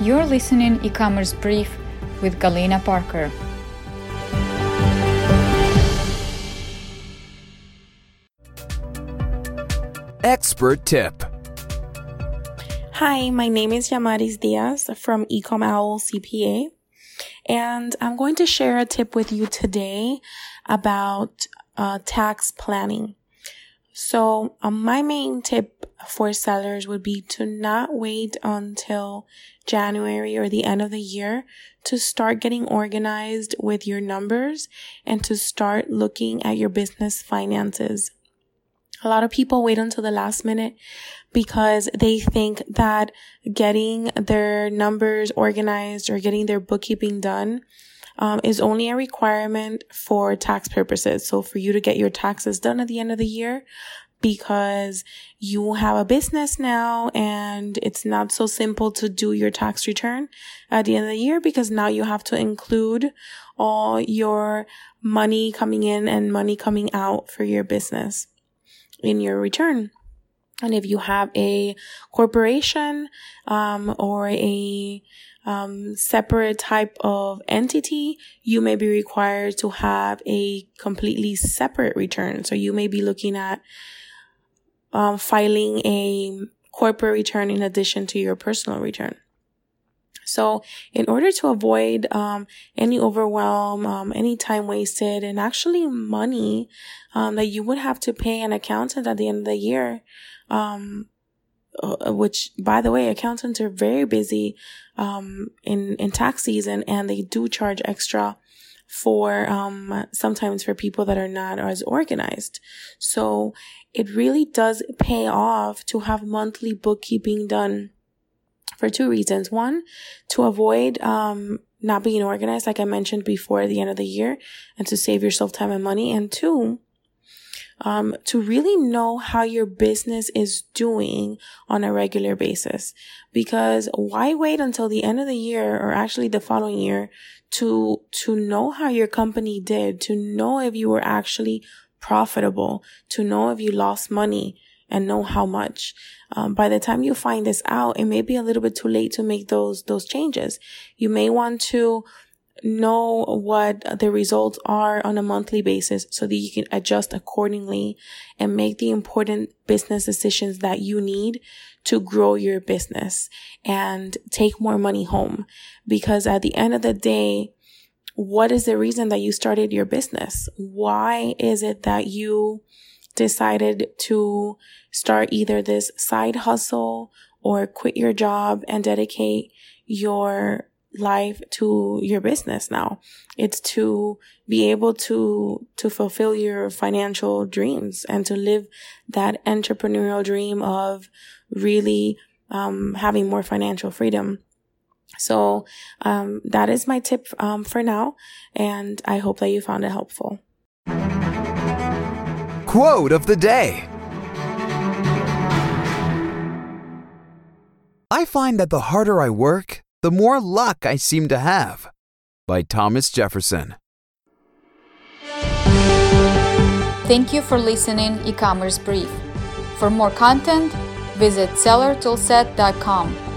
You're listening E-commerce Brief with Galena Parker. Expert tip. Hi, my name is Yamaris Diaz from eCom Owl CPA, and I'm going to share a tip with you today about tax planning. So my main tip for sellers would be to not wait until January or the end of the year to start getting organized with your numbers and to start looking at your business finances. A lot of people wait until the last minute because they think that getting their numbers organized or getting their bookkeeping done is only a requirement for tax purposes. So for you to get your taxes done at the end of the year, because you have a business now and it's not so simple to do your tax return at the end of the year, because now you have to include all your money coming in and money coming out for your business in your return. And if you have a corporation or a separate type of entity, you may be required to have a completely separate return. So you may be looking at filing a corporate return in addition to your personal return. So in order to avoid any overwhelm, any time wasted, and actually money that you would have to pay an accountant at the end of the year, which, by the way, accountants are very busy in tax season, and they do charge extra for sometimes for people that are not as organized. So it really does pay off to have monthly bookkeeping done for two reasons. One, to avoid not being organized, like I mentioned before, at the end of the year, and to save yourself time and money. And two, to really know how your business is doing on a regular basis. Because why wait until the end of the year, or actually the following year, to know how your company did, to know if you were actually profitable, to know if you lost money, and know how much? By the time you find this out, it may be a little bit too late to make those changes. You may want to know what the results are on a monthly basis so that you can adjust accordingly and make the important business decisions that you need to grow your business and take more money home. Because at the end of the day, what is the reason that you started your business? Why is it that you decided to start either this side hustle or quit your job and dedicate your life to your business now? It's to be able to fulfill your financial dreams and to live that entrepreneurial dream of really having more financial freedom. So that is my tip for now, and I hope that you found it helpful. Quote of the day. I find that the harder I work, the more luck I seem to have. By Thomas Jefferson. Thank you for listening, E-commerce Brief. For more content, visit sellertoolset.com.